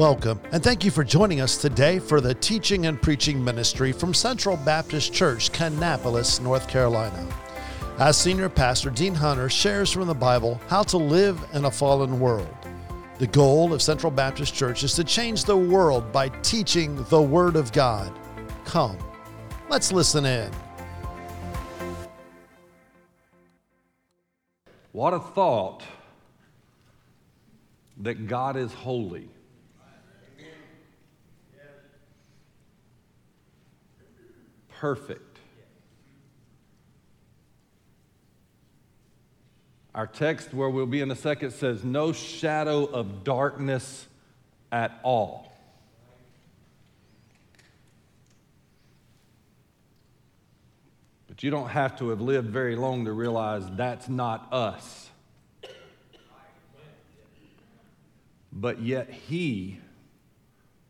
Welcome, and thank you for joining us today for the teaching and preaching ministry from Central Baptist Church, Kannapolis, North Carolina. As Senior Pastor Dean Hunter shares from the Bible how to live in a fallen world. The goal of Central Baptist Church is to change the world by teaching the Word of God. Come, let's listen in. What a thought that God is holy. Perfect. Our text where we'll be in a second says, no shadow of darkness at all. But you don't have to have lived very long to realize that's not us. But yet He,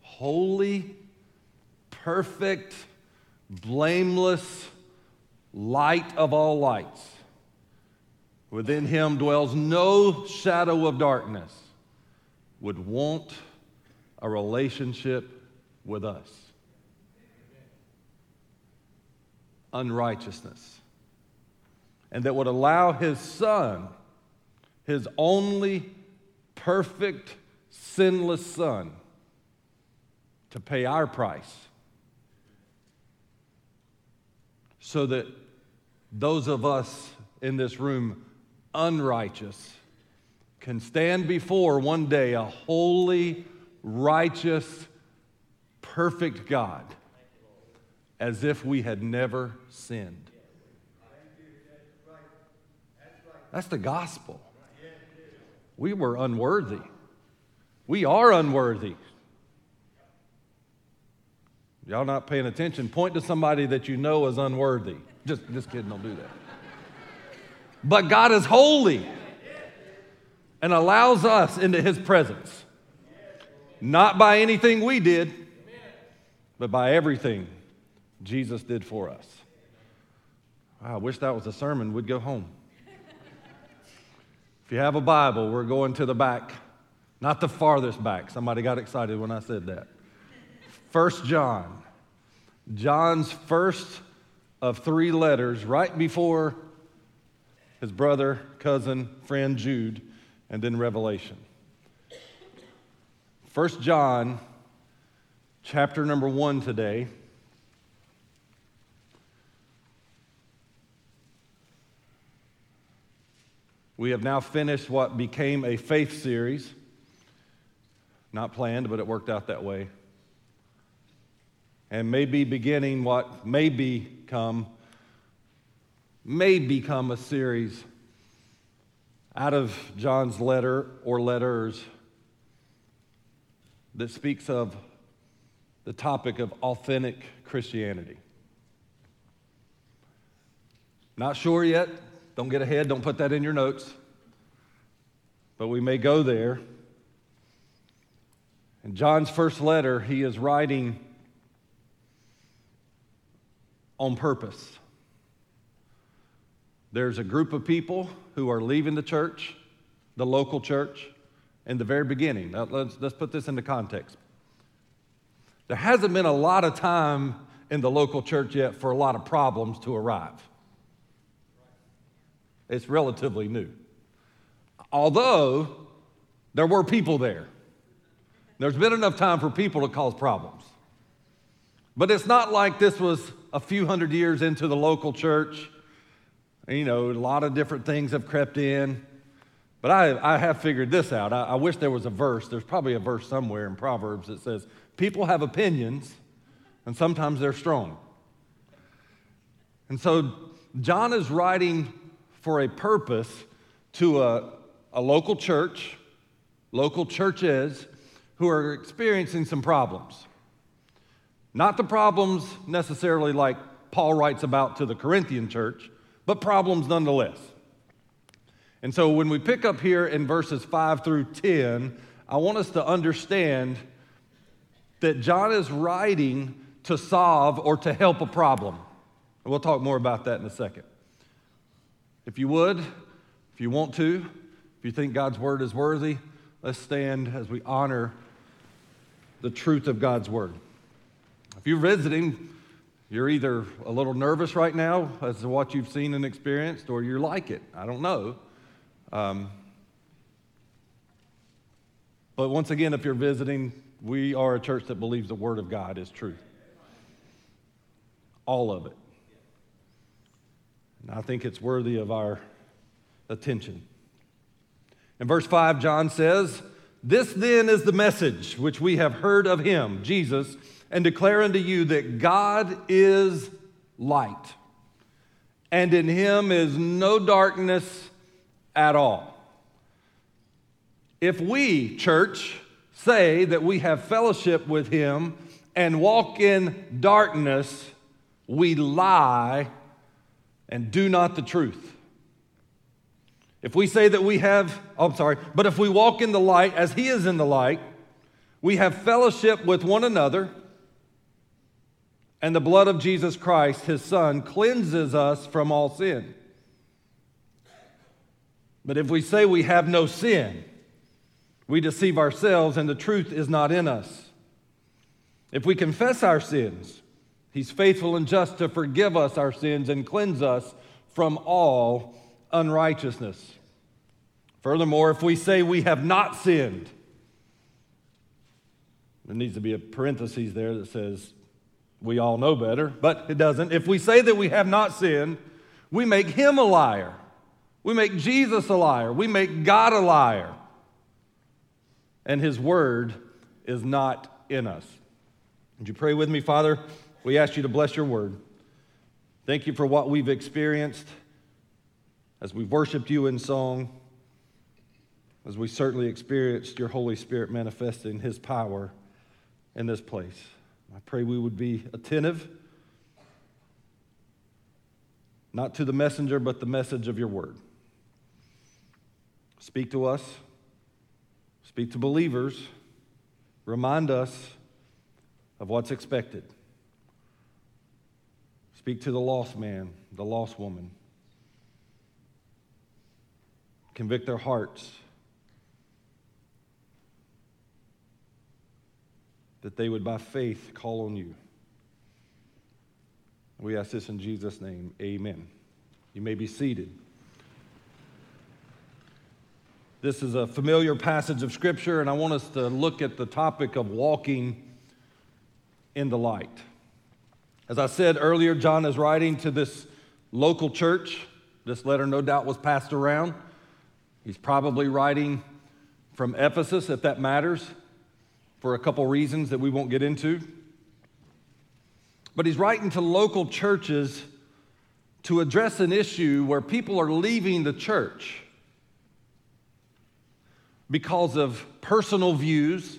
holy, perfect, blameless, light of all lights. Within Him dwells no shadow of darkness, would want a relationship with us. Unrighteousness. And that would allow His Son, His only perfect, sinless Son, to pay our price. So that those of us in this room, unrighteous, can stand before one day a holy, righteous, perfect God as if we had never sinned. That's the gospel. We were unworthy. We are unworthy. Y'all not paying attention. Point to somebody that you know is unworthy. Just kidding, don't do that. But God is holy and allows us into His presence. Not by anything we did, but by everything Jesus did for us. I wish that was a sermon. We'd go home. If you have a Bible, we're going to the back. Not the farthest back. Somebody got excited when I said that. 1 John. John's first of three letters right before his brother, cousin, friend Jude, and then Revelation. 1 John, chapter number 1 today. We have now finished what became a faith series. Not planned, but it worked out that way. And maybe beginning what may become a series out of John's letter or letters that speaks of the topic of authentic Christianity. Not sure yet. Don't get ahead. Don't put that in your notes. But we may go there. In John's first letter, he is writing on purpose. There's a group of people who are leaving the church, the local church, in the very beginning. Now, let's put this into context. There hasn't been a lot of time in the local church yet for a lot of problems to arrive. It's relatively new. Although, there were people there. There's been enough time for people to cause problems. But it's not like this was a few hundred years into the local church. You know, a lot of different things have crept in. But I have figured this out. I wish there was a verse. There's probably a verse somewhere in Proverbs that says, people have opinions, and sometimes they're strong. And so John is writing for a purpose to a local church, local churches, who are experiencing some problems. Not the problems necessarily like Paul writes about to the Corinthian church, but problems nonetheless. And so when we pick up here in verses 5 through 10, I want us to understand that John is writing to solve or to help a problem. And we'll talk more about that in a second. If you would, if you want to, if you think God's word is worthy, let's stand as we honor the truth of God's Word. If you're visiting, you're either a little nervous right now as to what you've seen and experienced, or you're like it. I don't know. But once again, if you're visiting, we are a church that believes the Word of God is truth. All of it. And I think it's worthy of our attention. In verse 5, John says, "This then is the message which we have heard of him, Jesus, and declare unto you that God is light, and in him is no darkness at all." If we, church, say that we have fellowship with him and walk in darkness, we lie and do not the truth. If we say that we have, but if we walk in the light as he is in the light, we have fellowship with one another, and the blood of Jesus Christ, his Son, cleanses us from all sin. But if we say we have no sin, we deceive ourselves and the truth is not in us. If we confess our sins, he's faithful and just to forgive us our sins and cleanse us from all unrighteousness. Furthermore, if we say we have not sinned, there needs to be a parenthesis there that says, we all know better, but it doesn't. If we say that we have not sinned, we make him a liar. We make Jesus a liar. We make God a liar. And his word is not in us. Would you pray with me? Father, we ask you to bless your word. Thank you for what we've experienced as we worshiped you in song, as we certainly experienced your Holy Spirit manifesting his power in this place. I pray we would be attentive, not to the messenger, but the message of your word. Speak to us, speak to believers, remind us of what's expected. Speak to the lost man, the lost woman. Convict their hearts, that they would by faith call on you. We ask this in Jesus' name, amen. You may be seated. This is a familiar passage of Scripture, and I want us to look at the topic of walking in the light. As I said earlier, John is writing to this local church. This letter no doubt was passed around. He's probably writing from Ephesus, if that matters, for a couple reasons that we won't get into. But he's writing to local churches to address an issue where people are leaving the church because of personal views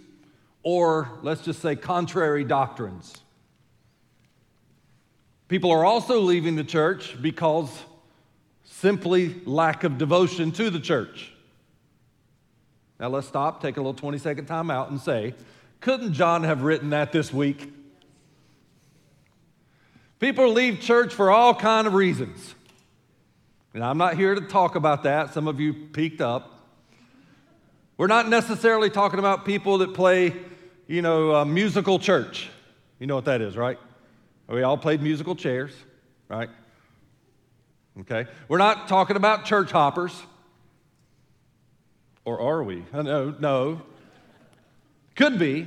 or, let's just say, contrary doctrines. People are also leaving the church because simply lack of devotion to the church. Now let's stop, take a little 20-second time out and say, couldn't John have written that this week? People leave church for all kinds of reasons. And I'm not here to talk about that. Some of you peeked up. We're not necessarily talking about people that play, musical church. You know what that is, right? We all played musical chairs, right? Okay. We're not talking about church hoppers. Or are we? No. Could be.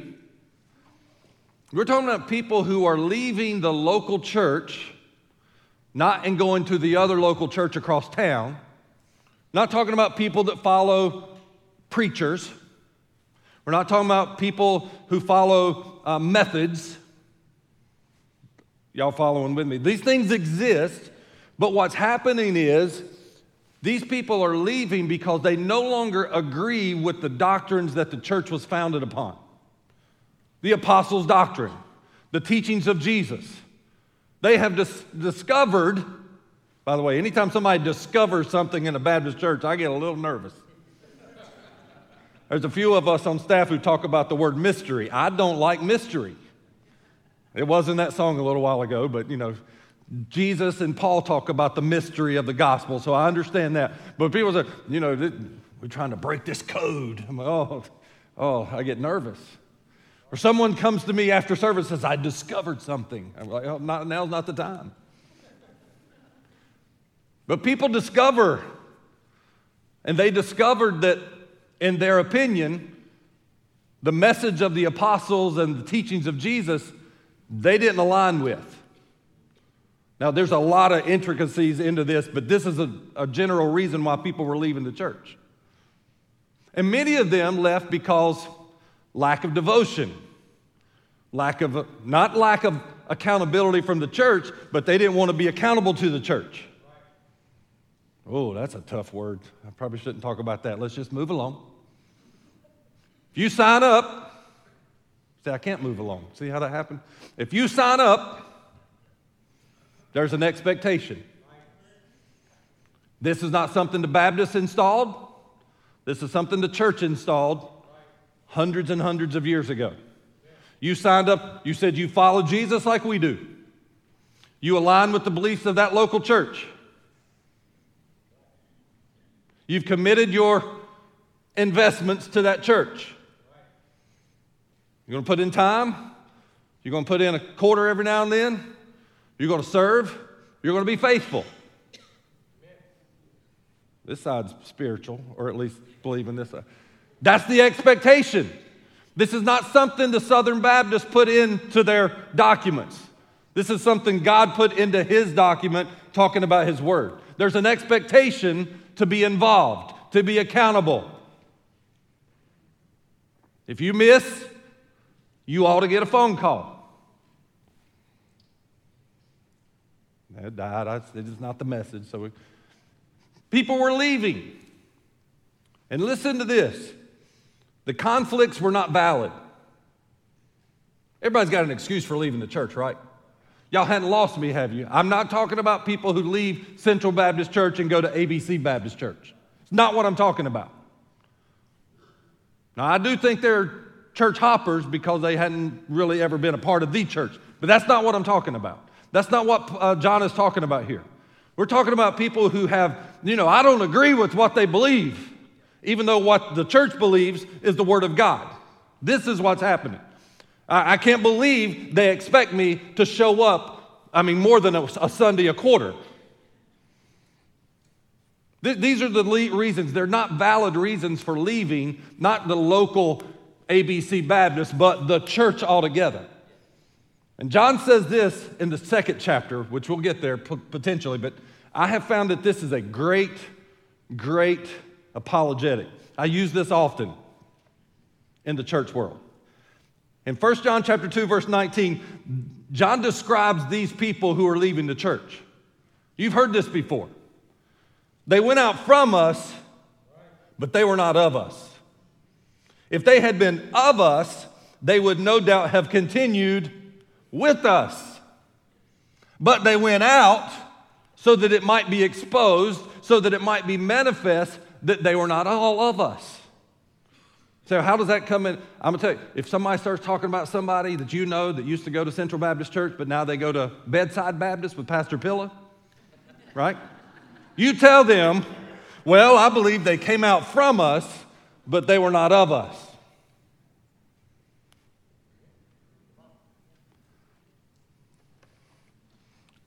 We're talking about people who are leaving the local church, and going to the other local church across town. Not talking about people that follow preachers. We're not talking about people who follow methods. Y'all following with me? These things exist, but what's happening is these people are leaving because they no longer agree with the doctrines that the church was founded upon. The apostles' doctrine, the teachings of Jesus. They have discovered, by the way, anytime somebody discovers something in a Baptist church, I get a little nervous. There's a few of us on staff who talk about the word mystery. I don't like mystery. It was in that song a little while ago, but Jesus and Paul talk about the mystery of the gospel, so I understand that. But people say, we're trying to break this code. I'm like, I get nervous. Or someone comes to me after service and says, I discovered something. I'm like, oh, now's not the time. But people discover, and they discovered that, in their opinion, the message of the apostles and the teachings of Jesus, they didn't align with. Now, there's a lot of intricacies into this, but this is a general reason why people were leaving the church. And many of them left because lack of devotion, not lack of accountability from the church, but they didn't want to be accountable to the church. Oh, that's a tough word. I probably shouldn't talk about that. Let's just move along. If you sign up, see, I can't move along. See how that happened? If you sign up, there's an expectation. This is not something the Baptists installed. This is something the church installed hundreds and hundreds of years ago. You signed up. You said you follow Jesus like we do. You align with the beliefs of that local church. You've committed your investments to that church. You're going to put in time. You're going to put in a quarter every now and then. You're going to serve. You're going to be faithful. This side's spiritual, or at least believe in this side. That's the expectation. This is not something the Southern Baptists put into their documents. This is something God put into his document talking about his word. There's an expectation to be involved, to be accountable. If you miss, you ought to get a phone call. It died. It's not the message. So people were leaving. And listen to this. The conflicts were not valid. Everybody's got an excuse for leaving the church, right? Y'all hadn't lost me, have you? I'm not talking about people who leave Central Baptist Church and go to ABC Baptist Church. It's not what I'm talking about. Now, I do think they're church hoppers because they hadn't really ever been a part of the church, but that's not what I'm talking about. That's not what John is talking about here. We're talking about people who have, I don't agree with what they believe, even though what the church believes is the Word of God. This is what's happening. I can't believe they expect me to show up, more than a Sunday a quarter. These are the reasons. They're not valid reasons for leaving, not the local ABC Baptist, but the church altogether. And John says this in the second chapter, which we'll get there potentially, but I have found that this is a great, great apologetic. I use this often in the church world. In 1 John chapter 2, verse 19, John describes these people who are leaving the church. You've heard this before. They went out from us, but they were not of us. If they had been of us, they would no doubt have continued with us. But they went out so that it might be exposed, so that it might be manifest that they were not all of us. So how does that come in? I'm going to tell you, if somebody starts talking about somebody that you know that used to go to Central Baptist Church, but now they go to Bedside Baptist with Pastor Pilla, right? You tell them, well, I believe they came out from us, but they were not of us.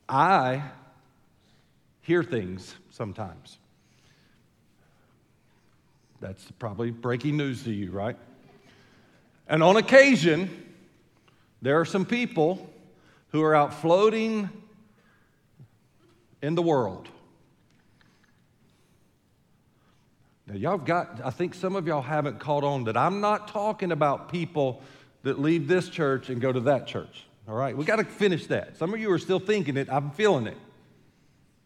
I hear things sometimes. That's probably breaking news to you, right? And on occasion, there are some people who are out floating in the world. Now, I think some of y'all haven't caught on that I'm not talking about people that leave this church and go to that church, all right? We got to finish that. Some of you are still thinking it. I'm feeling it.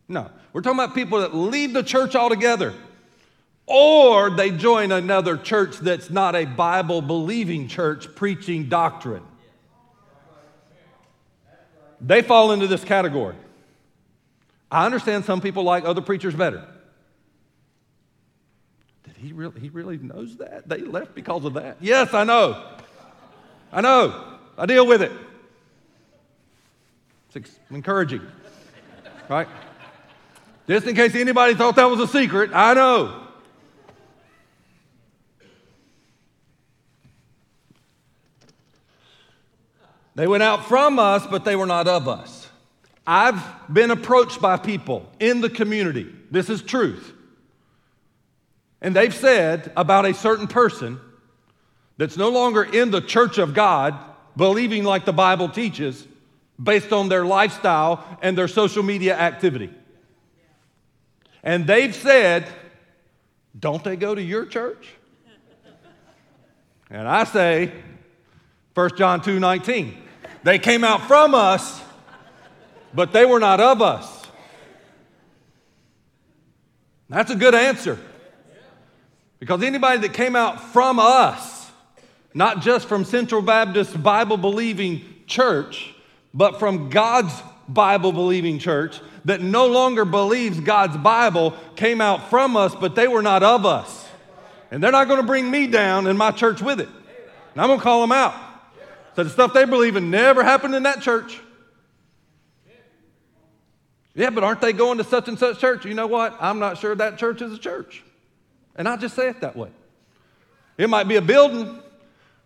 No, we're talking about people that leave the church altogether. Or they join another church that's not a Bible-believing church preaching doctrine. They fall into this category. I understand some people like other preachers better. Did he really knows that? They left because of that? Yes, I know. I deal with it. It's encouraging, right? Just in case anybody thought that was a secret, I know. They went out from us, but they were not of us. I've been approached by people in the community. This is truth. And they've said about a certain person that's no longer in the church of God, believing like the Bible teaches, based on their lifestyle and their social media activity. And they've said, don't they go to your church? And I say, 1 John 2:19, they came out from us, but they were not of us. That's a good answer. Because anybody that came out from us, not just from Central Baptist Bible-believing church, but from God's Bible-believing church that no longer believes God's Bible came out from us, but they were not of us. And they're not going to bring me down and my church with it. And I'm going to call them out. So the stuff they believe in never happened in that church. Yeah, but aren't they going to such and such church? You know what? I'm not sure that church is a church. And I just say it that way. It might be a building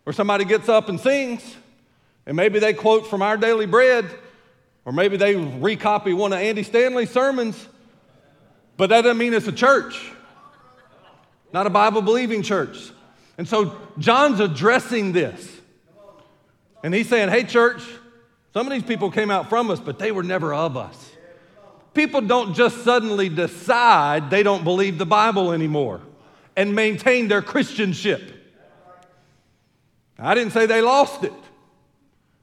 where somebody gets up and sings, and maybe they quote from Our Daily Bread, or maybe they recopy one of Andy Stanley's sermons, but that doesn't mean it's a church, not a Bible-believing church. And so John's addressing this, and he's saying, hey, church, some of these people came out from us, but they were never of us. People don't just suddenly decide they don't believe the Bible anymore and maintain their Christianship. I didn't say they lost it.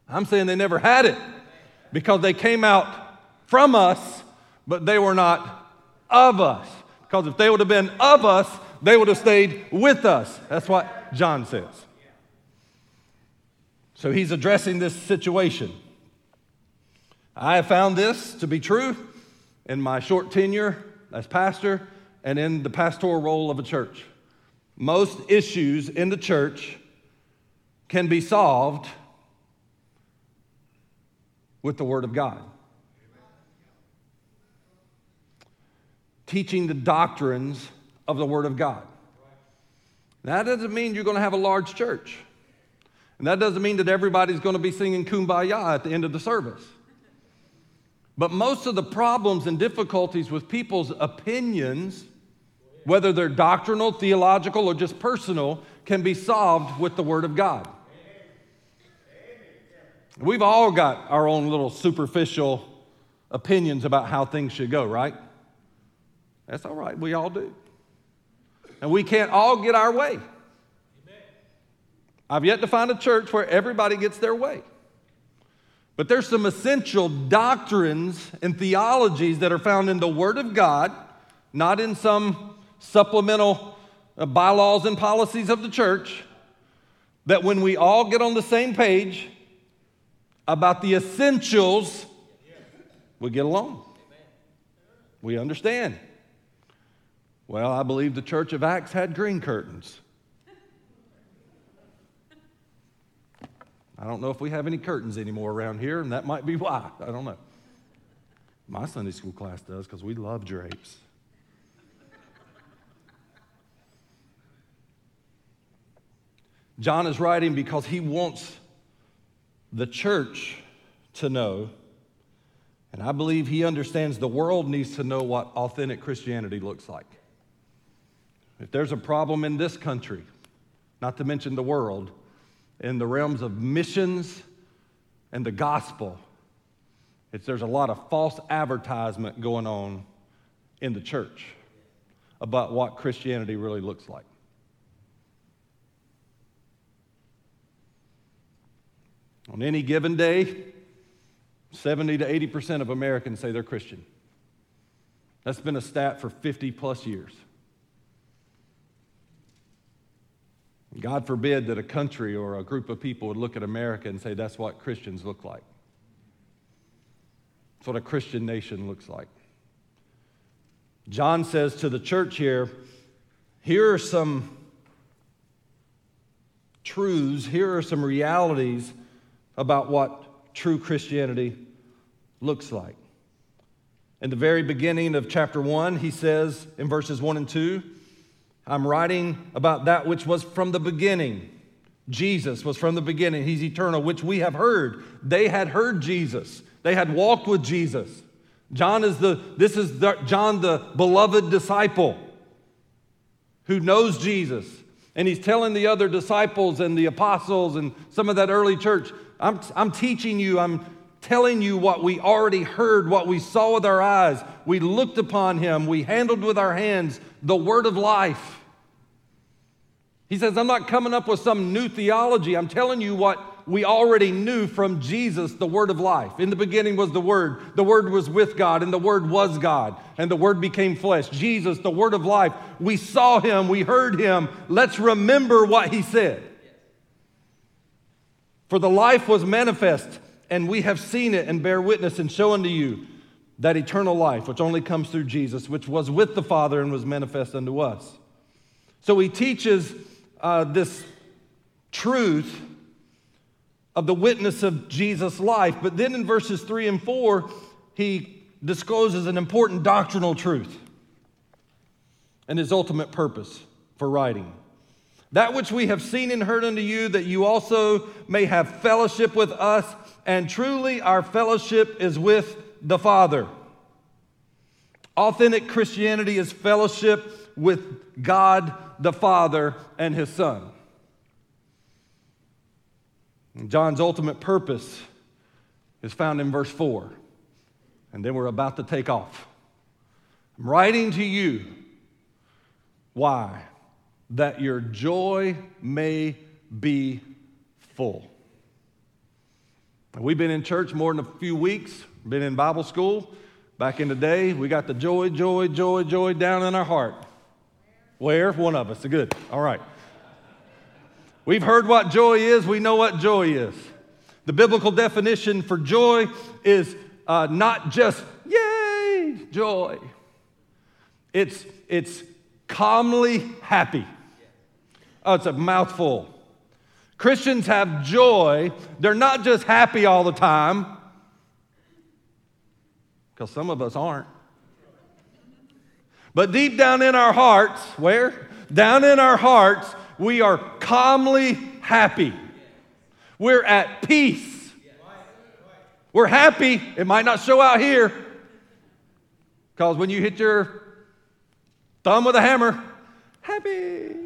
I'm saying they never had it because they came out from us, but they were not of us. Because if they would have been of us, they would have stayed with us. That's what John says. So he's addressing this situation. I have found this to be true in my short tenure as pastor and in the pastoral role of a church. Most issues in the church can be solved with the Word of God. Teaching the doctrines of the Word of God. That doesn't mean you're going to have a large church. And that doesn't mean that everybody's going to be singing Kumbaya at the end of the service. But most of the problems and difficulties with people's opinions, whether they're doctrinal, theological, or just personal, can be solved with the Word of God. We've all got our own little superficial opinions about how things should go, right? That's all right. We all do. And we can't all get our way. I've yet to find a church where everybody gets their way. But there's some essential doctrines and theologies that are found in the Word of God, not in some supplemental bylaws and policies of the church, that when we all get on the same page about the essentials, we get along. We understand. Well, I believe the Church of Acts had green curtains. I don't know if we have any curtains anymore around here, and that might be why. I don't know. My Sunday school class does, because we love drapes. John is writing because he wants the church to know, and I believe he understands the world needs to know what authentic Christianity looks like. If there's a problem in this country, not to mention the world, in the realms of missions and the gospel, there's a lot of false advertisement going on in the church about what Christianity really looks like. On any given day, 70 to 80% of Americans say they're Christian. That's been a stat for 50-plus years. God forbid that a country or a group of people would look at America and say that's what Christians look like. That's what a Christian nation looks like. John says to the church here are some truths, here are some realities about what true Christianity looks like. In the very beginning of chapter 1, he says in verses 1 and 2, I'm writing about that which was from the beginning, Jesus was from the beginning. He's eternal, which we have heard. They had heard Jesus. They had walked with Jesus. John, the beloved disciple who knows Jesus. And he's telling the other disciples and the apostles and some of that early church, I'm teaching you, I'm telling you what we already heard, what we saw with our eyes. We looked upon him. We handled with our hands the word of life. He says, I'm not coming up with some new theology. I'm telling you what we already knew from Jesus, the word of life. In the beginning was the word. The word was with God, and the word was God, and the word became flesh. Jesus, the word of life. We saw him. We heard him. Let's remember what he said. For the life was manifest, and we have seen it and bear witness and show unto you that eternal life, which only comes through Jesus, which was with the Father and was manifest unto us. So he teaches this truth of the witness of Jesus' life. But then in verses 3 and 4, he discloses an important doctrinal truth and his ultimate purpose for writing. That which we have seen and heard unto you, that you also may have fellowship with us, and truly our fellowship is with the Father. Authentic Christianity is fellowship with God the Father and his Son. And John's ultimate purpose is found in verse 4. And then we're about to take off. I'm writing to you. Why? That your joy may be full. We've been in church more than a few weeks, been in Bible school. Back in the day, we got the joy down in our heart. Where? One of us. Good. All right. We've heard what joy is. We know what joy is. The biblical definition for joy is not just, yay, joy. It's calmly happy. Oh, it's a mouthful. Christians have joy. They're not just happy all the time, because some of us aren't. But deep down in our hearts, where? Down in our hearts, we are calmly happy. We're at peace. We're happy. It might not show out here, because when you hit your thumb with a hammer, happy.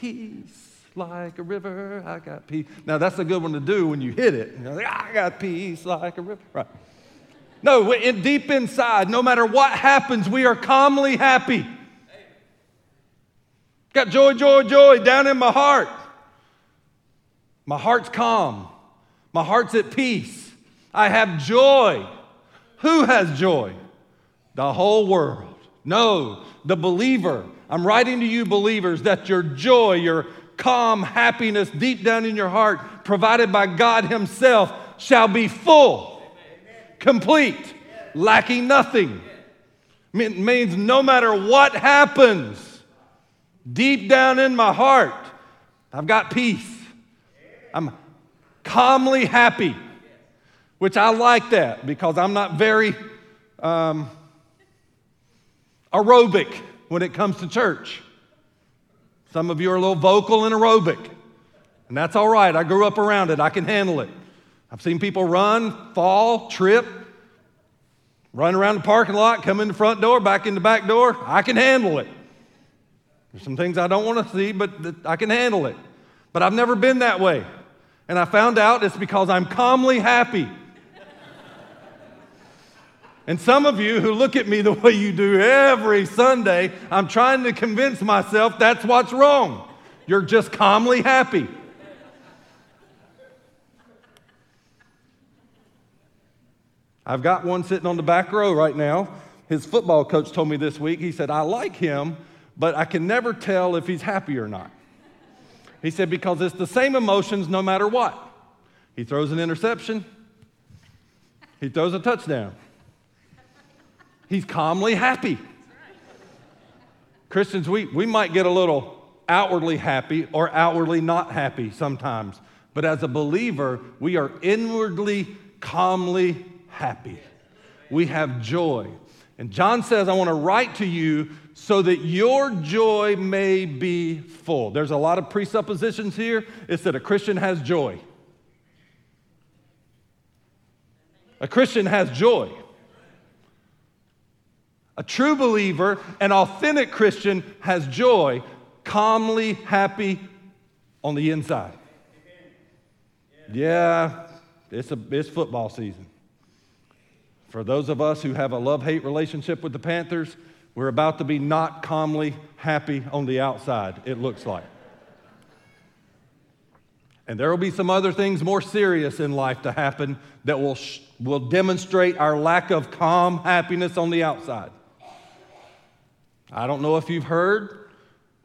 Peace like a river, I got peace. Now, that's a good one to do when you hit it. You know, like, I got peace like a river. Right. No, deep inside, no matter what happens, we are calmly happy. Got joy down in my heart. My heart's calm. My heart's at peace. I have joy. Who has joy? The whole world. No, the believer. I'm writing to you, believers, that your joy, your calm happiness deep down in your heart, provided by God himself, shall be full, complete, lacking nothing. It means no matter what happens, deep down in my heart, I've got peace. I'm calmly happy, which I like that, because I'm not very aerobic. When it comes to church, some of you are a little vocal and aerobic, and that's all right. I grew up around it. I can handle it. I've seen people run, fall, trip, run around the parking lot, come in the front door, back in the back door. I can handle it. There's some things I don't want to see, but I can handle it. But I've never been that way, and I found out it's because I'm calmly happy. And some of you who look at me the way you do every Sunday, I'm trying to convince myself that's what's wrong. You're just calmly happy. I've got one sitting on the back row right now. His football coach told me this week, he said, I like him, but I can never tell if he's happy or not. He said, because it's the same emotions no matter what. He throws an interception. He throws a touchdown. He's calmly happy. Christians, we might get a little outwardly happy or outwardly not happy sometimes. But as a believer, we are inwardly, calmly happy. We have joy. And John says, I want to write to you so that your joy may be full. There's a lot of presuppositions here. It's that a Christian has joy. A Christian has joy. A true believer, an authentic Christian, has joy, calmly happy on the inside. Yeah, it's football season. For those of us who have a love-hate relationship with the Panthers, we're about to be not calmly happy on the outside, it looks like. And there will be some other things more serious in life to happen that will demonstrate our lack of calm happiness on the outside. I don't know if you've heard,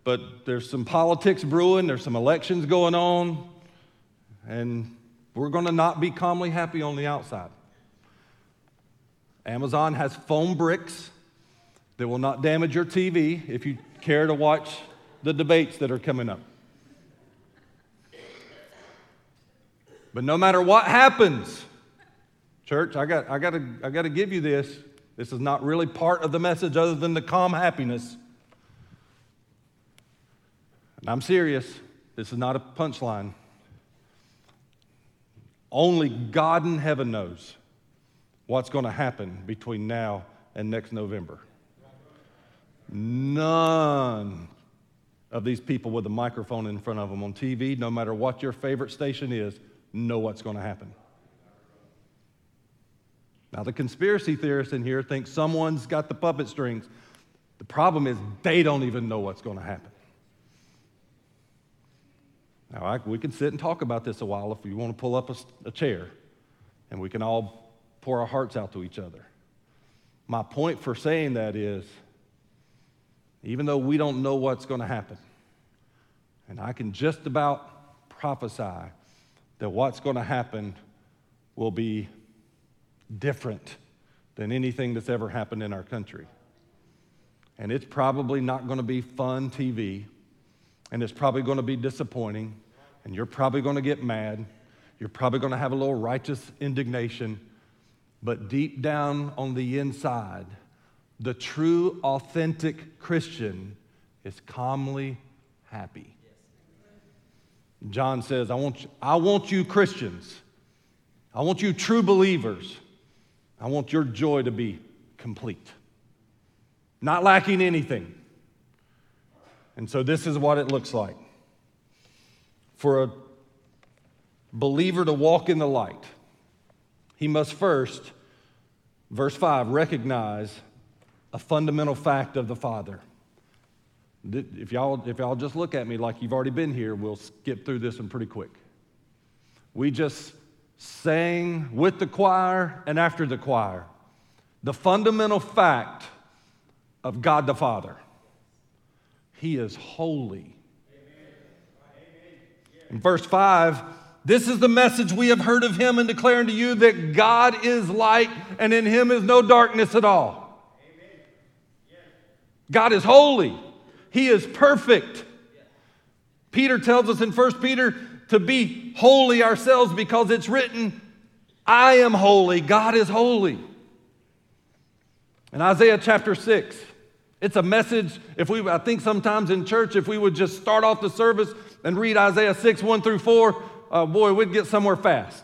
but there's some politics brewing, there's some elections going on, and we're going to not be calmly happy on the outside. Amazon has foam bricks that will not damage your TV if you care to watch the debates that are coming up. But no matter what happens, church, I got to give you this. This is not really part of the message other than the calm happiness. And I'm serious. This is not a punchline. Only God in heaven knows what's going to happen between now and next November. None of these people with a microphone in front of them on TV, no matter what your favorite station is, know what's going to happen. Now, the conspiracy theorists in here think someone's got the puppet strings. The problem is they don't even know what's going to happen. Now, we can sit and talk about this a while if you want to pull up a chair, and we can all pour our hearts out to each other. My point for saying that is, even though we don't know what's going to happen, and I can just about prophesy that what's going to happen will be different than anything that's ever happened in our country. And it's probably not going to be fun TV, and it's probably going to be disappointing, and you're probably going to get mad. You're probably going to have a little righteous indignation, but deep down on the inside, the true, authentic Christian is calmly happy. John says, I want you Christians, I want you true believers, I want your joy to be complete, not lacking anything. And so this is what it looks like. For a believer to walk in the light, he must first, verse 5, recognize a fundamental fact of the Father. If y'all just look at me like you've already been here, we'll skip through this one pretty quick. We just sang with the choir and after the choir the fundamental fact of God the Father. He is holy. Amen. In verse 5, this is the message we have heard of him and declaring to you that God is light and in him is no darkness at all. Amen. Yeah. God is holy. He is perfect. Peter tells us in 1 Peter to be holy ourselves because it's written, I am holy, God is holy. In Isaiah chapter 6, it's a message, I think sometimes in church, if we would just start off the service and read Isaiah 6, 1 through 4, we'd get somewhere fast.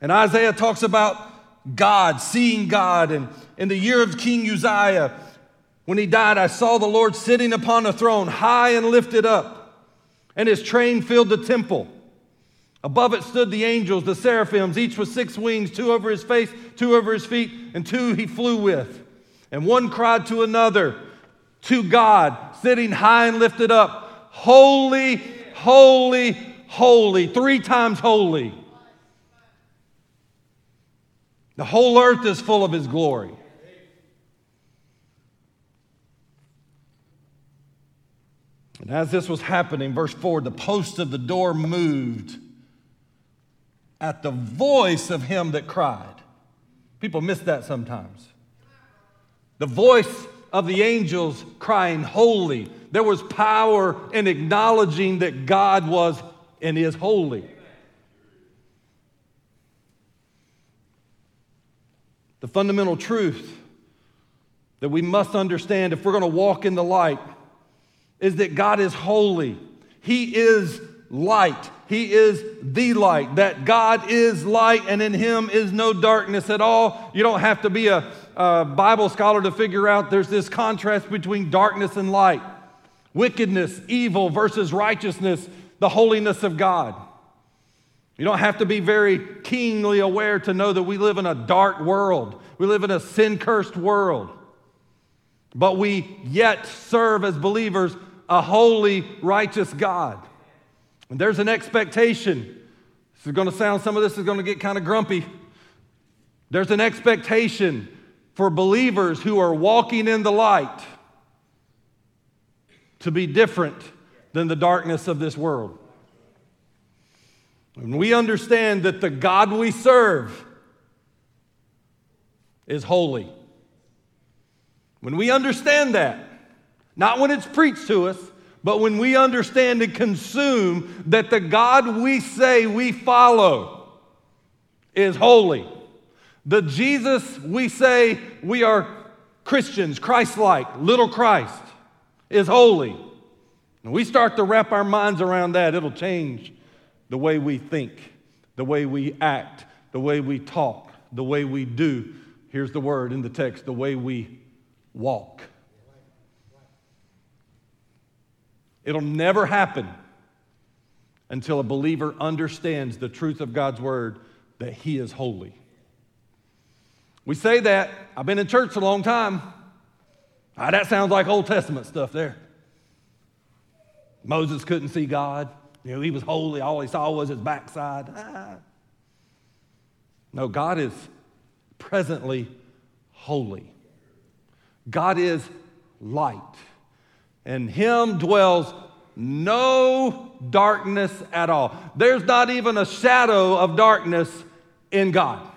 And Isaiah talks about God, seeing God, and in the year of King Uzziah, when he died, I saw the Lord sitting upon a throne, high and lifted up, and his train filled the temple. Above it stood the angels, the seraphims, each with six wings, two over his face, two over his feet, and two he flew with. And one cried to another, to God, sitting high and lifted up, holy, holy, holy, three times holy. The whole earth is full of his glory. And as this was happening, verse 4, the post of the door moved at the voice of him that cried. People miss that sometimes. The voice of the angels crying, holy. There was power in acknowledging that God was and is holy. The fundamental truth that we must understand if we're going to walk in the light is that God is holy. He is light. He is the light, that God is light and in him is no darkness at all. You don't have to be a Bible scholar to figure out there's this contrast between darkness and light, wickedness, evil versus righteousness, the holiness of God. You don't have to be very keenly aware to know that we live in a dark world. We live in a sin-cursed world. But we yet serve as believers a holy, righteous God. And there's an expectation. This is going to sound, some of this is going to get kind of grumpy. There's an expectation for believers who are walking in the light to be different than the darkness of this world. And we understand that the God we serve is holy. When we understand that, not when it's preached to us, but when we understand and consume that the God we say we follow is holy, the Jesus we say we are Christians, Christ-like, little Christ, is holy. When we start to wrap our minds around that, it'll change the way we think, the way we act, the way we talk, the way we do. Here's the word in the text, the way we walk. It'll never happen until a believer understands the truth of God's word, that he is holy. We say that. I've been in church a long time. Ah, that sounds like Old Testament stuff there. Moses couldn't see God. You know, he was holy. All he saw was his backside. Ah. No, God is presently holy. God is light. In him dwells no darkness at all. There's not even a shadow of darkness in God.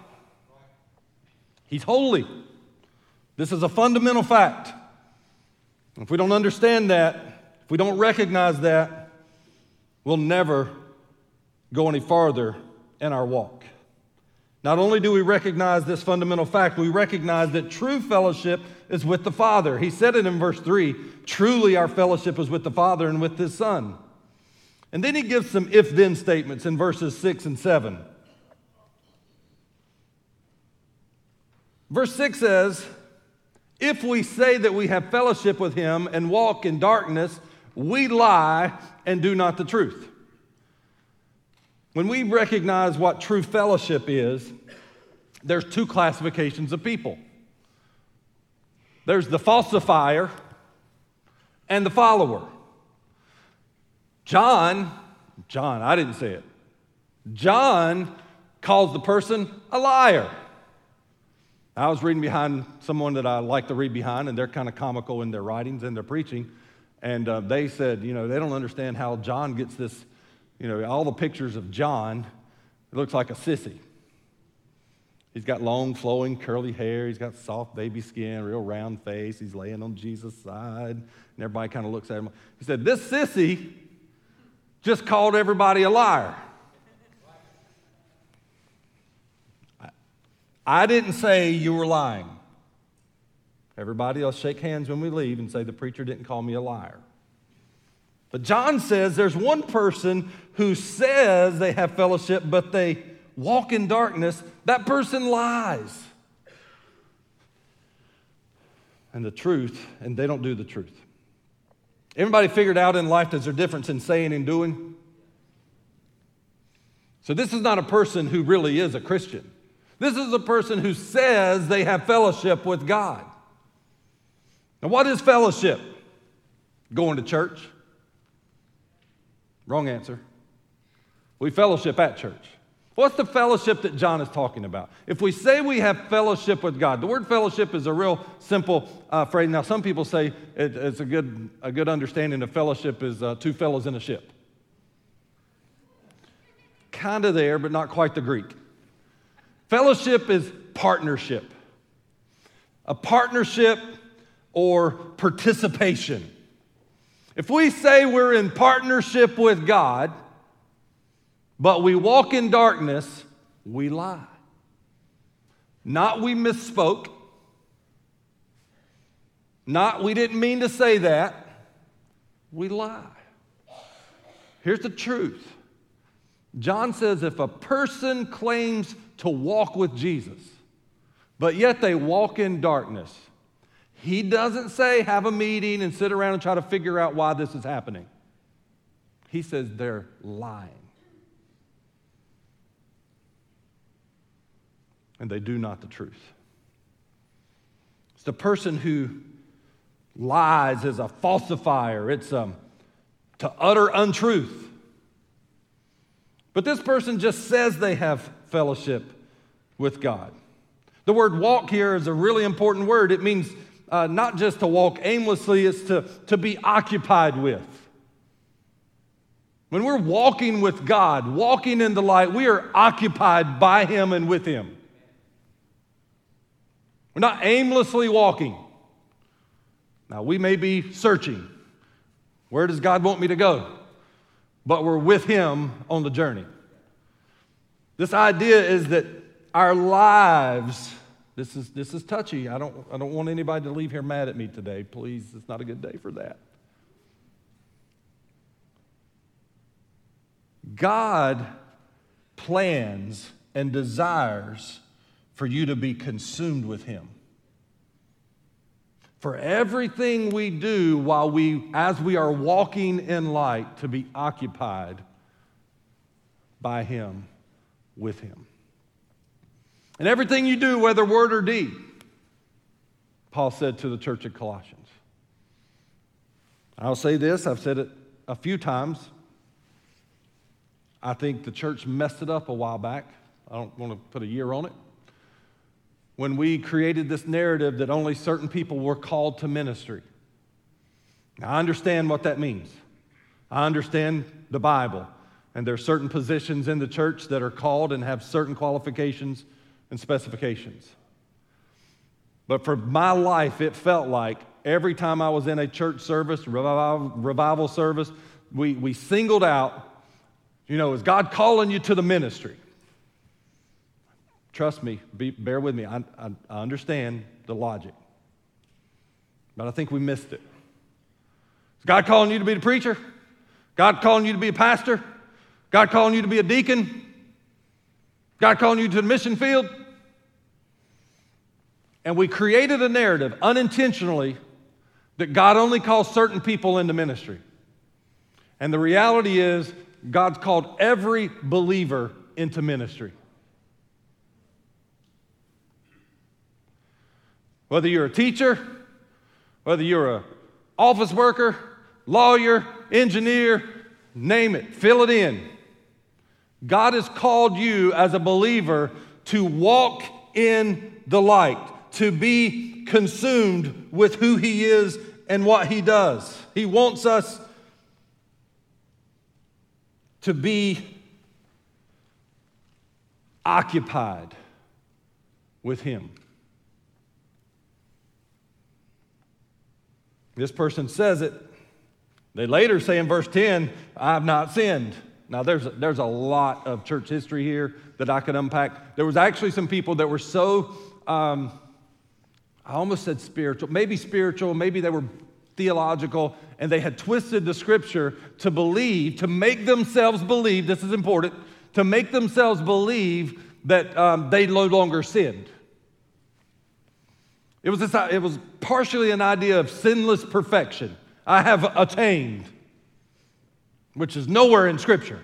He's holy. This is a fundamental fact. If we don't understand that, if we don't recognize that, we'll never go any farther in our walk. Not only do we recognize this fundamental fact, we recognize that true fellowship is with the Father. He said it in verse 3, truly our fellowship is with the Father and with his Son. And then he gives some if-then statements in verses 6 and 7. Verse 6 says, if we say that we have fellowship with him and walk in darkness, we lie and do not the truth. When we recognize what true fellowship is, there's two classifications of people. There's the falsifier and the follower. John, I didn't say it. John calls the person a liar. I was reading behind someone that I like to read behind, and they're kind of comical in their writings and their preaching, and they said, you know, they don't understand how John gets this. You know, all the pictures of John, it looks like a sissy. He's got long, flowing, curly hair. He's got soft baby skin, real round face. He's laying on Jesus' side, and everybody kind of looks at him. He said, this sissy just called everybody a liar. I didn't say you were lying. Everybody else shake hands when we leave and say the preacher didn't call me a liar. But John says there's one person who says they have fellowship, but they walk in darkness. That person lies. And the truth, and they don't do the truth. Everybody figured out in life there's a difference in saying and doing? So this is not a person who really is a Christian. This is a person who says they have fellowship with God. Now, what is fellowship? Going to church? Wrong answer. We fellowship at church. What's the fellowship that John is talking about? If we say we have fellowship with God, the word fellowship is a real simple phrase. Now, some people say it's a good understanding of fellowship is two fellows in a ship. Kind of there, but not quite the Greek. Fellowship is partnership. A partnership or participation. If we say we're in partnership with God, but we walk in darkness, we lie. Not we misspoke, Not, we didn't mean to say that. We lie. Here's the truth. John says if a person claims to walk with Jesus, but yet they walk in darkness, he doesn't say have a meeting and sit around and try to figure out why this is happening. He says they're lying. And they do not the truth. It's the person who lies is a falsifier. It's to utter untruth. But this person just says they have fellowship with God. The word walk here is a really important word. It means not just to walk aimlessly, it's to be occupied with. When we're walking with God, walking in the light, we are occupied by Him and with Him. We're not aimlessly walking. Now, we may be searching. Where does God want me to go? But we're with Him on the journey. This idea is that our lives, this is touchy. I don't want anybody to leave here mad at me today. Please, it's not a good day for that. God plans and desires for you to be consumed with Him. For everything we do while as we are walking in light, to be occupied by Him, with Him. And everything you do, whether word or deed, Paul said to the church of Colossians. I'll say this, I've said it a few times. I think the church messed it up a while back. I don't want to put a year on it. When we created this narrative that only certain people were called to ministry. Now, I understand what that means. I understand the Bible. And there are certain positions in the church that are called and have certain qualifications and specifications. But for my life, it felt like every time I was in a church service, revival service, we singled out, is God calling you to the ministry? Trust me, bear with me, I understand the logic. But I think we missed it. Is God calling you to be the preacher? God calling you to be a pastor? God calling you to be a deacon? God calling you to the mission field? And we created a narrative unintentionally that God only calls certain people into ministry. And the reality is God's called every believer into ministry. Whether you're a teacher, whether you're an office worker, lawyer, engineer, name it, fill it in. God has called you as a believer to walk in the light, to be consumed with who He is and what He does. He wants us to be occupied with Him. This person says it. They later say in verse 10, I've not sinned. Now, there's a lot of church history here that I could unpack. There was actually some people that were so, I almost said spiritual, maybe they were theological, and they had twisted the Scripture to make themselves believe, this is important, to make themselves believe that they no longer sinned. It was partially an idea of sinless perfection. I have attained, which is nowhere in Scripture.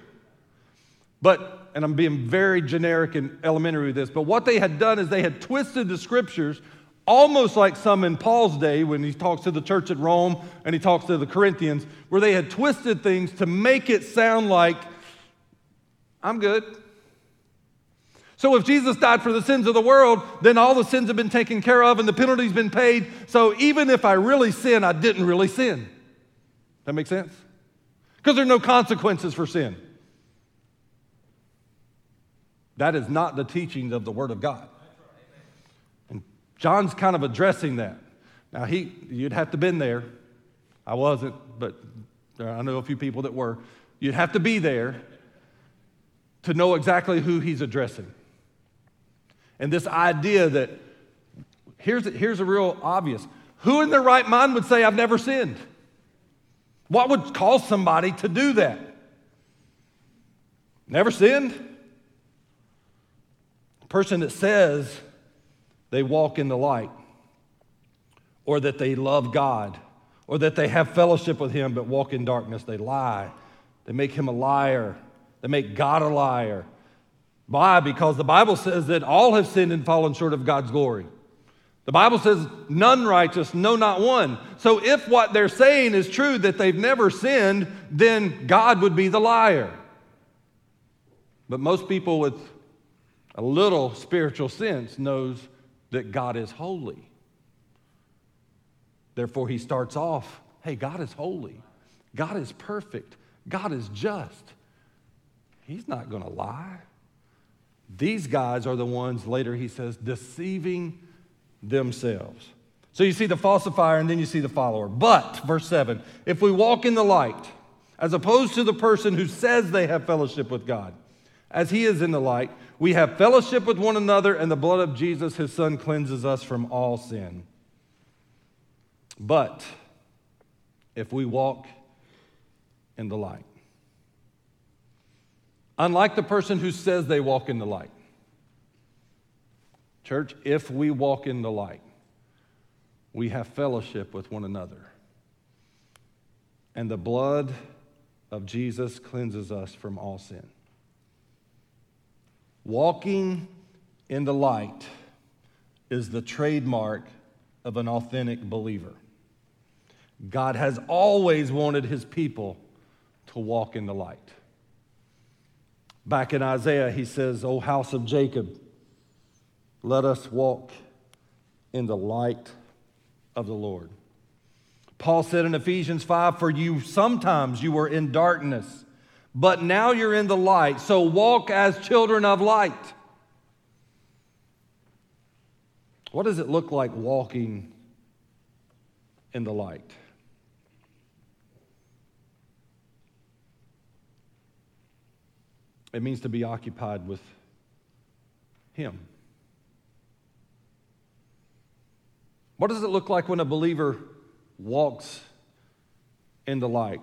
But, and I'm being very generic and elementary with this, but what they had done is they had twisted the Scriptures almost like some in Paul's day when he talks to the church at Rome and he talks to the Corinthians, where they had twisted things to make it sound like, I'm good. So if Jesus died for the sins of the world, then all the sins have been taken care of and the penalty's been paid. So even if I really sin, I didn't really sin. That make sense? Because there are no consequences for sin. That is not the teachings of the Word of God. And John's kind of addressing that. Now, you'd have to have been there. I wasn't, but I know a few people that were. You'd have to be there to know exactly who he's addressing. And this idea that, here's a real obvious, Who in their right mind would say, I've never sinned? What would cause somebody to do that? Never sinned? The person that says they walk in the light, or that they love God, or that they have fellowship with Him but walk in darkness, they lie. They make Him a liar. They make God a liar. Why? Because the Bible says that all have sinned and fallen short of God's glory. The Bible says none righteous, no, not one. So if what they're saying is true, that they've never sinned, then God would be the liar. But most people with a little spiritual sense knows that God is holy. Therefore, he starts off, hey, God is holy. God is perfect. God is just. He's not going to lie. These guys are the ones, later he says, deceiving themselves. So you see the falsifier and then you see the follower. But, verse 7, if we walk in the light, as opposed to the person who says they have fellowship with God, as he is in the light, we have fellowship with one another, and the blood of Jesus, his son, cleanses us from all sin. But if we walk in the light, unlike the person who says they walk in the light, church, if we walk in the light, we have fellowship with one another. And the blood of Jesus cleanses us from all sin. Walking in the light is the trademark of an authentic believer. God has always wanted his people to walk in the light. Back in Isaiah, he says, O house of Jacob, let us walk in the light of the Lord. Paul said in Ephesians 5, for you sometimes you were in darkness, but now you're in the light, so walk as children of light. What does it look like walking in the light? It means to be occupied with Him. What does it look like when a believer walks in the light?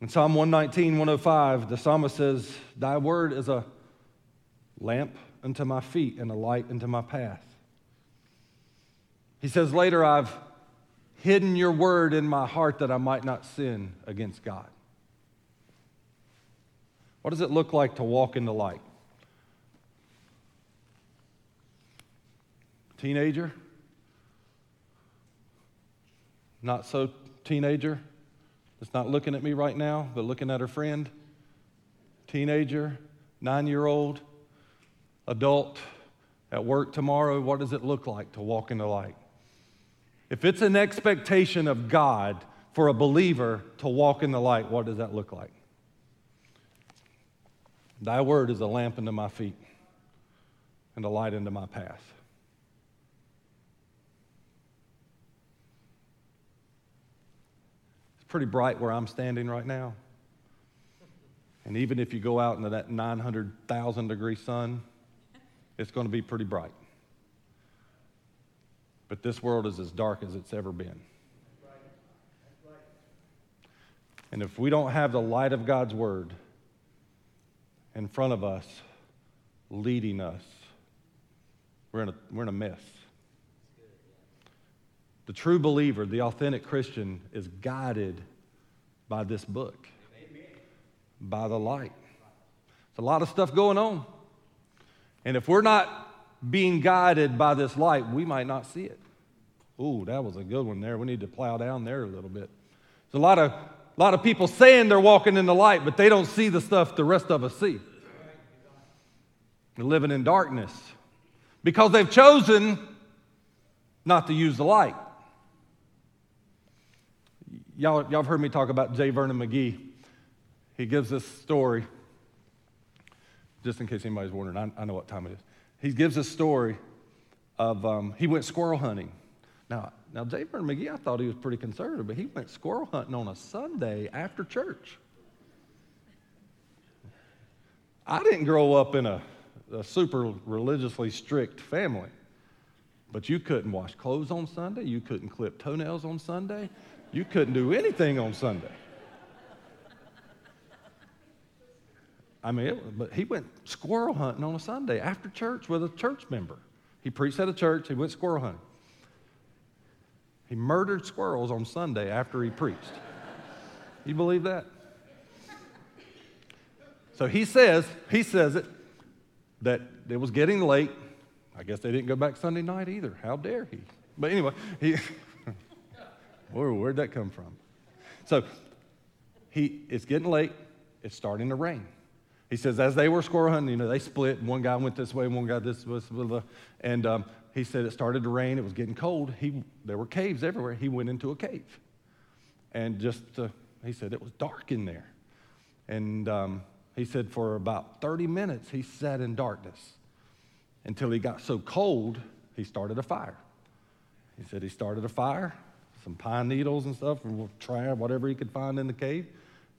In Psalm 119, 105, the psalmist says, Thy word is a lamp unto my feet and a light unto my path. He says later, I've hidden your word in my heart that I might not sin against God. What does it look like to walk in the light? Teenager? Not so teenager that's not looking at me right now, but looking at her friend. Teenager, 9-year-old, adult, at work tomorrow. What does it look like to walk in the light? If it's an expectation of God for a believer to walk in the light, what does that look like? Thy word is a lamp unto my feet and a light unto my path. Pretty bright where I'm standing right now. And even if you go out into that 900,000 degree sun, it's going to be pretty bright. But this world is as dark as it's ever been. That's right. And if we don't have the light of God's word in front of us, leading us, we're in a mess. The true believer, the authentic Christian, is guided by this book, amen, by the light. It's a lot of stuff going on. And if we're not being guided by this light, we might not see it. Ooh, that was a good one there. We need to plow down there a little bit. There's a lot of people saying they're walking in the light, but they don't see the stuff the rest of us see. They're living in darkness because they've chosen not to use the light. Y'all have heard me talk about J. Vernon McGee. He gives this story, just in case anybody's wondering, I know what time it is. He gives a story of, he went squirrel hunting. Now, J. Vernon McGee, I thought he was pretty conservative, but he went squirrel hunting on a Sunday after church. I didn't grow up in a super religiously strict family. But you couldn't wash clothes on Sunday. You couldn't clip toenails on Sunday. You couldn't do anything on Sunday. I mean, but he went squirrel hunting on a Sunday after church with a church member. He preached at a church. He went squirrel hunting. He murdered squirrels on Sunday after he preached. You believe that? So he says it, that it was getting late. I guess they didn't go back Sunday night either. How dare he? But anyway, where'd that come from? So it's getting late. It's starting to rain. He says, as they were squirrel hunting, they split, and one guy went this way, and one guy this way, and he said it started to rain. It was getting cold. There were caves everywhere. He went into a cave, and he said it was dark in there, and he said for about 30 minutes he sat in darkness until he got so cold he started a fire. He said he started a fire, some pine needles and stuff, and whatever he could find in the cave,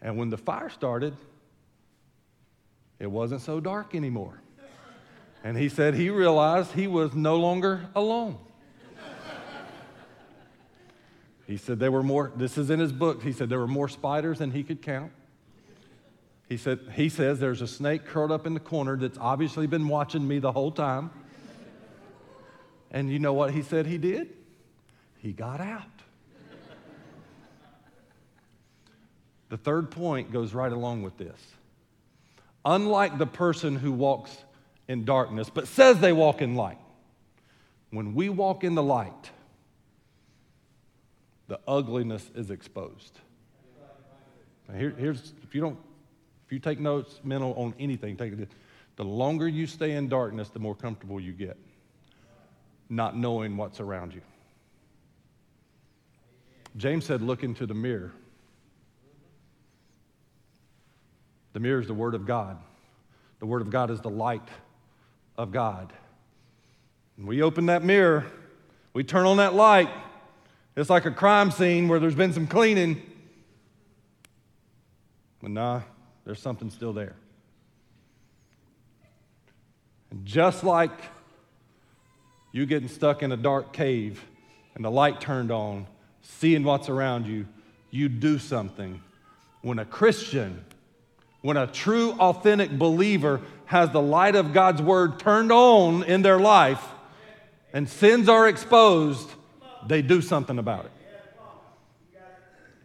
and when the fire started, it wasn't so dark anymore. And he said he realized he was no longer alone. He said there were more, this is in his book, he said there were more spiders than he could count. He says there's a snake curled up in the corner that's obviously been watching me the whole time. And you know what he said he did? He got out. The third point goes right along with this. Unlike the person who walks in darkness but says they walk in light, when we walk in the light, the ugliness is exposed. Now here's if you take notes, mental on anything, take it. The longer you stay in darkness, the more comfortable you get, not knowing what's around you. James said, "Look into the mirror." The mirror is the Word of God. The Word of God is the light of God. When we open that mirror, we turn on that light. It's like a crime scene where there's been some cleaning. But nah, there's something still there. And just like you getting stuck in a dark cave and the light turned on, seeing what's around you, you do something. When a true, authentic believer has the light of God's Word turned on in their life and sins are exposed, they do something about it.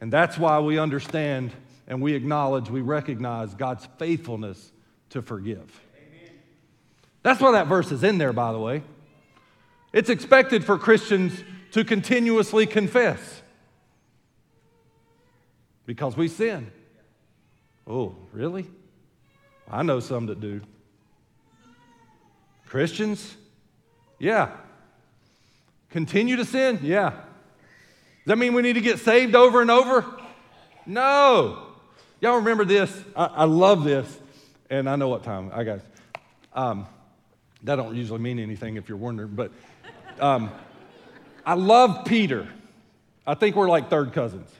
And that's why we understand and we acknowledge, we recognize God's faithfulness to forgive. That's why that verse is in there, by the way. It's expected for Christians to continuously confess because we sin. Oh, really? I know some that do. Christians? Yeah. Continue to sin? Yeah. Does that mean we need to get saved over and over? No. Y'all remember this? I love this. And I know what time I got. That don't usually mean anything if you're wondering, but I love Peter. I think we're like third cousins.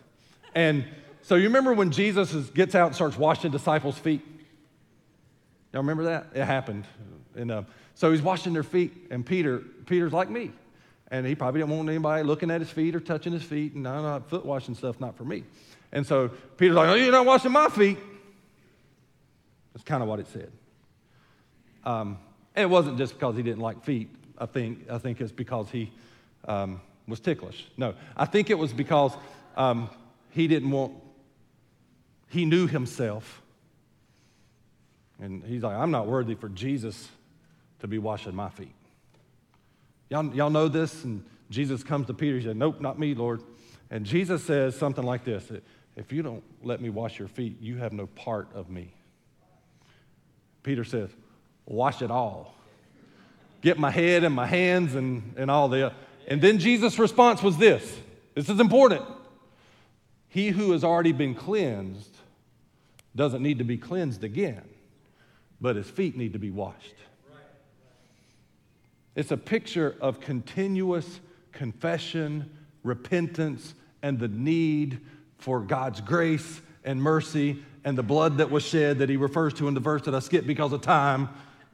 And so you remember when Jesus gets out and starts washing disciples' feet? Y'all remember that? It happened. And so he's washing their feet, and Peter's like me. And he probably didn't want anybody looking at his feet or touching his feet. And no, foot washing stuff, not for me. And so Peter's like, "Oh, you're not washing my feet." That's kind of what it said. And it wasn't just because he didn't like feet. I think it's because he was ticklish. No, I think it was because he didn't want... He knew himself, and he's like, "I'm not worthy for Jesus to be washing my feet." Y'all know this, and Jesus comes to Peter. He said, "Nope, not me, Lord." And Jesus says something like this, "If you don't let me wash your feet, you have no part of me." Peter says, "Wash it all. Get my head and my hands and all the other." And then Jesus' response was this. This is important. "He who has already been cleansed doesn't need to be cleansed again, but his feet need to be washed." It's a picture of continuous confession, repentance, and the need for God's grace and mercy and the blood that was shed that he refers to in the verse that I skipped because of time,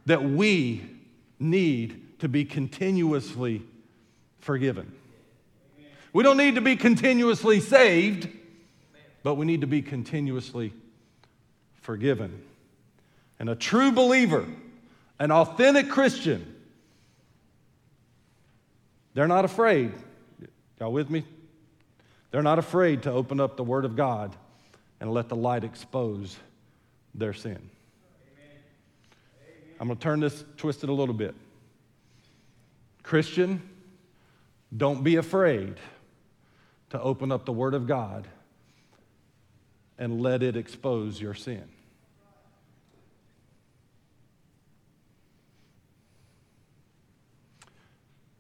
that we need to be continuously forgiven. We don't need to be continuously saved, but we need to be continuously forgiven. And a true believer, an authentic Christian, they're not afraid. Y'all with me? They're not afraid to open up the Word of God and let the light expose their sin. Amen. Amen. I'm going to turn this, twist it a little bit. Christian, don't be afraid to open up the Word of God and let it expose your sin.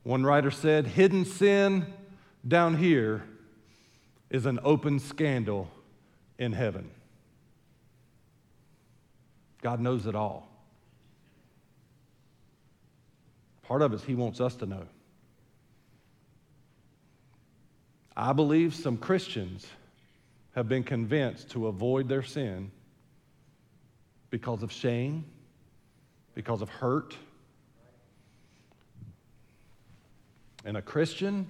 One writer said, hidden sin down here is an open scandal in heaven. God knows it all. Part of it is He wants us to know. I believe some Christians have been convinced to avoid their sin because of shame, because of hurt. And a Christian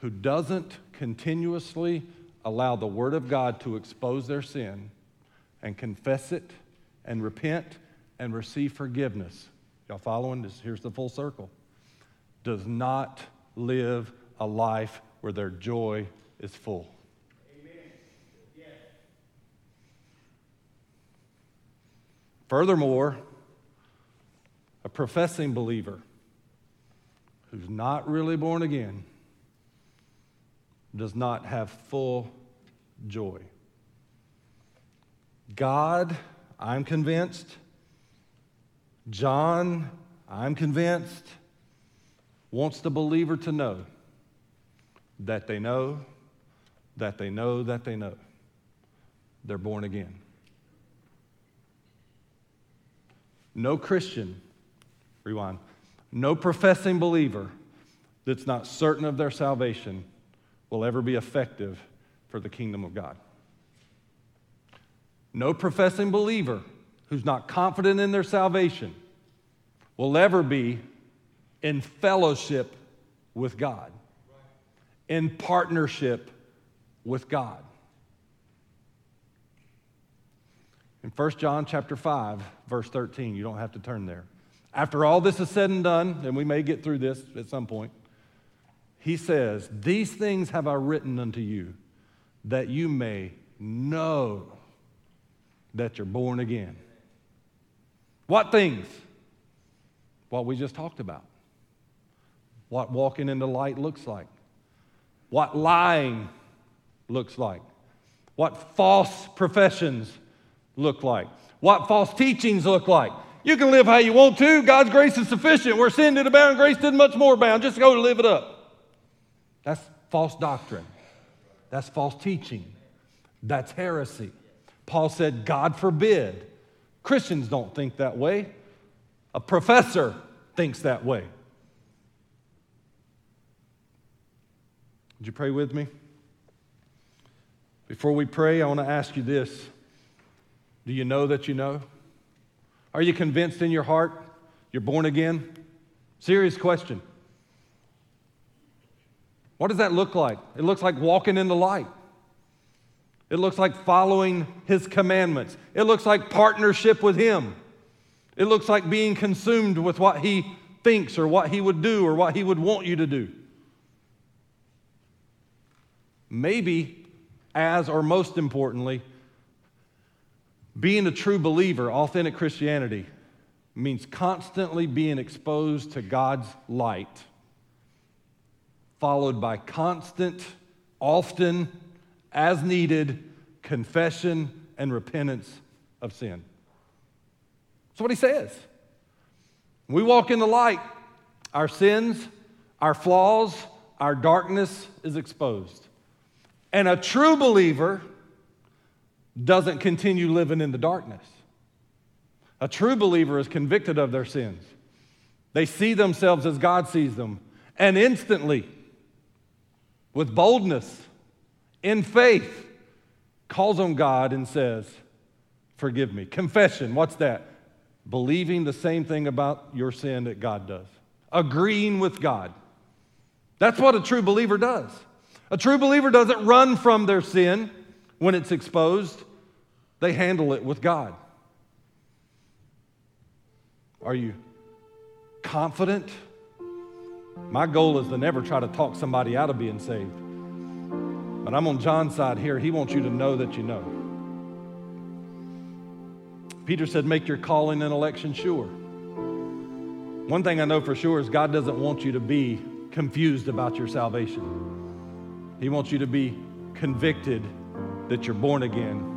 who doesn't continuously allow the Word of God to expose their sin and confess it and repent and receive forgiveness. Y'all following this? Here's the full circle. Does not live a life where their joy is full. Amen. Yes. Furthermore, a professing believer who's not really born again does not have full joy. God, I'm convinced. John, I'm convinced, wants the believer to know that they know, that they know, that they know. They're born again. No Christian, rewind, no professing believer that's not certain of their salvation will ever be effective for the kingdom of God. No professing believer who's not confident in their salvation will ever be in fellowship with God, in partnership with God. In 1 John chapter 5, verse 13, you don't have to turn there. After all this is said and done, and we may get through this at some point, he says, these things have I written unto you, that you may know that you're born again. What things? What we just talked about. What walking in the light looks like. What lying looks like. What false professions look like. What false teachings look like. You can live how you want to. God's grace is sufficient. Where sin did abound, grace did much more abound. Just go live it up. That's false doctrine. That's false teaching. That's heresy. Paul said, God forbid. Christians don't think that way. A professor thinks that way. Would you pray with me? Before we pray, I want to ask you this. Do you know that you know? Are you convinced in your heart you're born again? Serious question. What does that look like? It looks like walking in the light. It looks like following His commandments. It looks like partnership with Him. It looks like being consumed with what He thinks or what He would do or what He would want you to do. Maybe, as or most importantly, being a true believer, authentic Christianity, means constantly being exposed to God's light, followed by constant, often, as needed, confession and repentance of sin. That's what he says. When we walk in the light, our sins, our flaws, our darkness is exposed. And a true believer doesn't continue living in the darkness. A true believer is convicted of their sins. They see themselves as God sees them, and instantly, with boldness, in faith, calls on God and says, forgive me. Confession, what's that? Believing the same thing about your sin that God does. Agreeing with God. That's what a true believer does. A true believer doesn't run from their sin when it's exposed. They handle it with God. Are you confident? My goal is to never try to talk somebody out of being saved. But I'm on John's side here. He wants you to know that you know. Peter said, make your calling and election sure. One thing I know for sure is God doesn't want you to be confused about your salvation. He wants you to be convicted that you're born again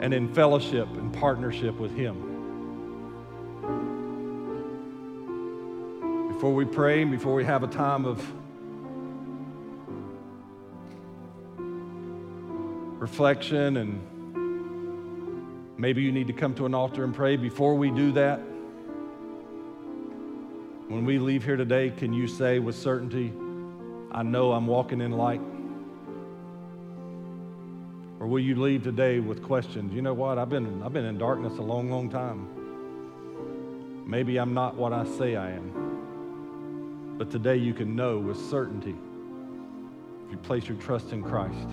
and in fellowship and partnership with Him. Before we pray, before we have a time of reflection, and maybe you need to come to an altar and pray, before we do that, when we leave here today, can you say with certainty, I know I'm walking in light? Or will you leave today with questions? You know what? I've been in darkness a long, long time. Maybe I'm not what I say I am. But today you can know with certainty if you place your trust in Christ.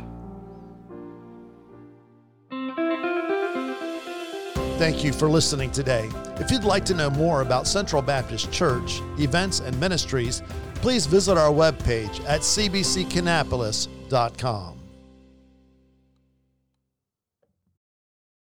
Thank you for listening today. If you'd like to know more about Central Baptist Church, events, and ministries, please visit our webpage at cbccannapolis.com.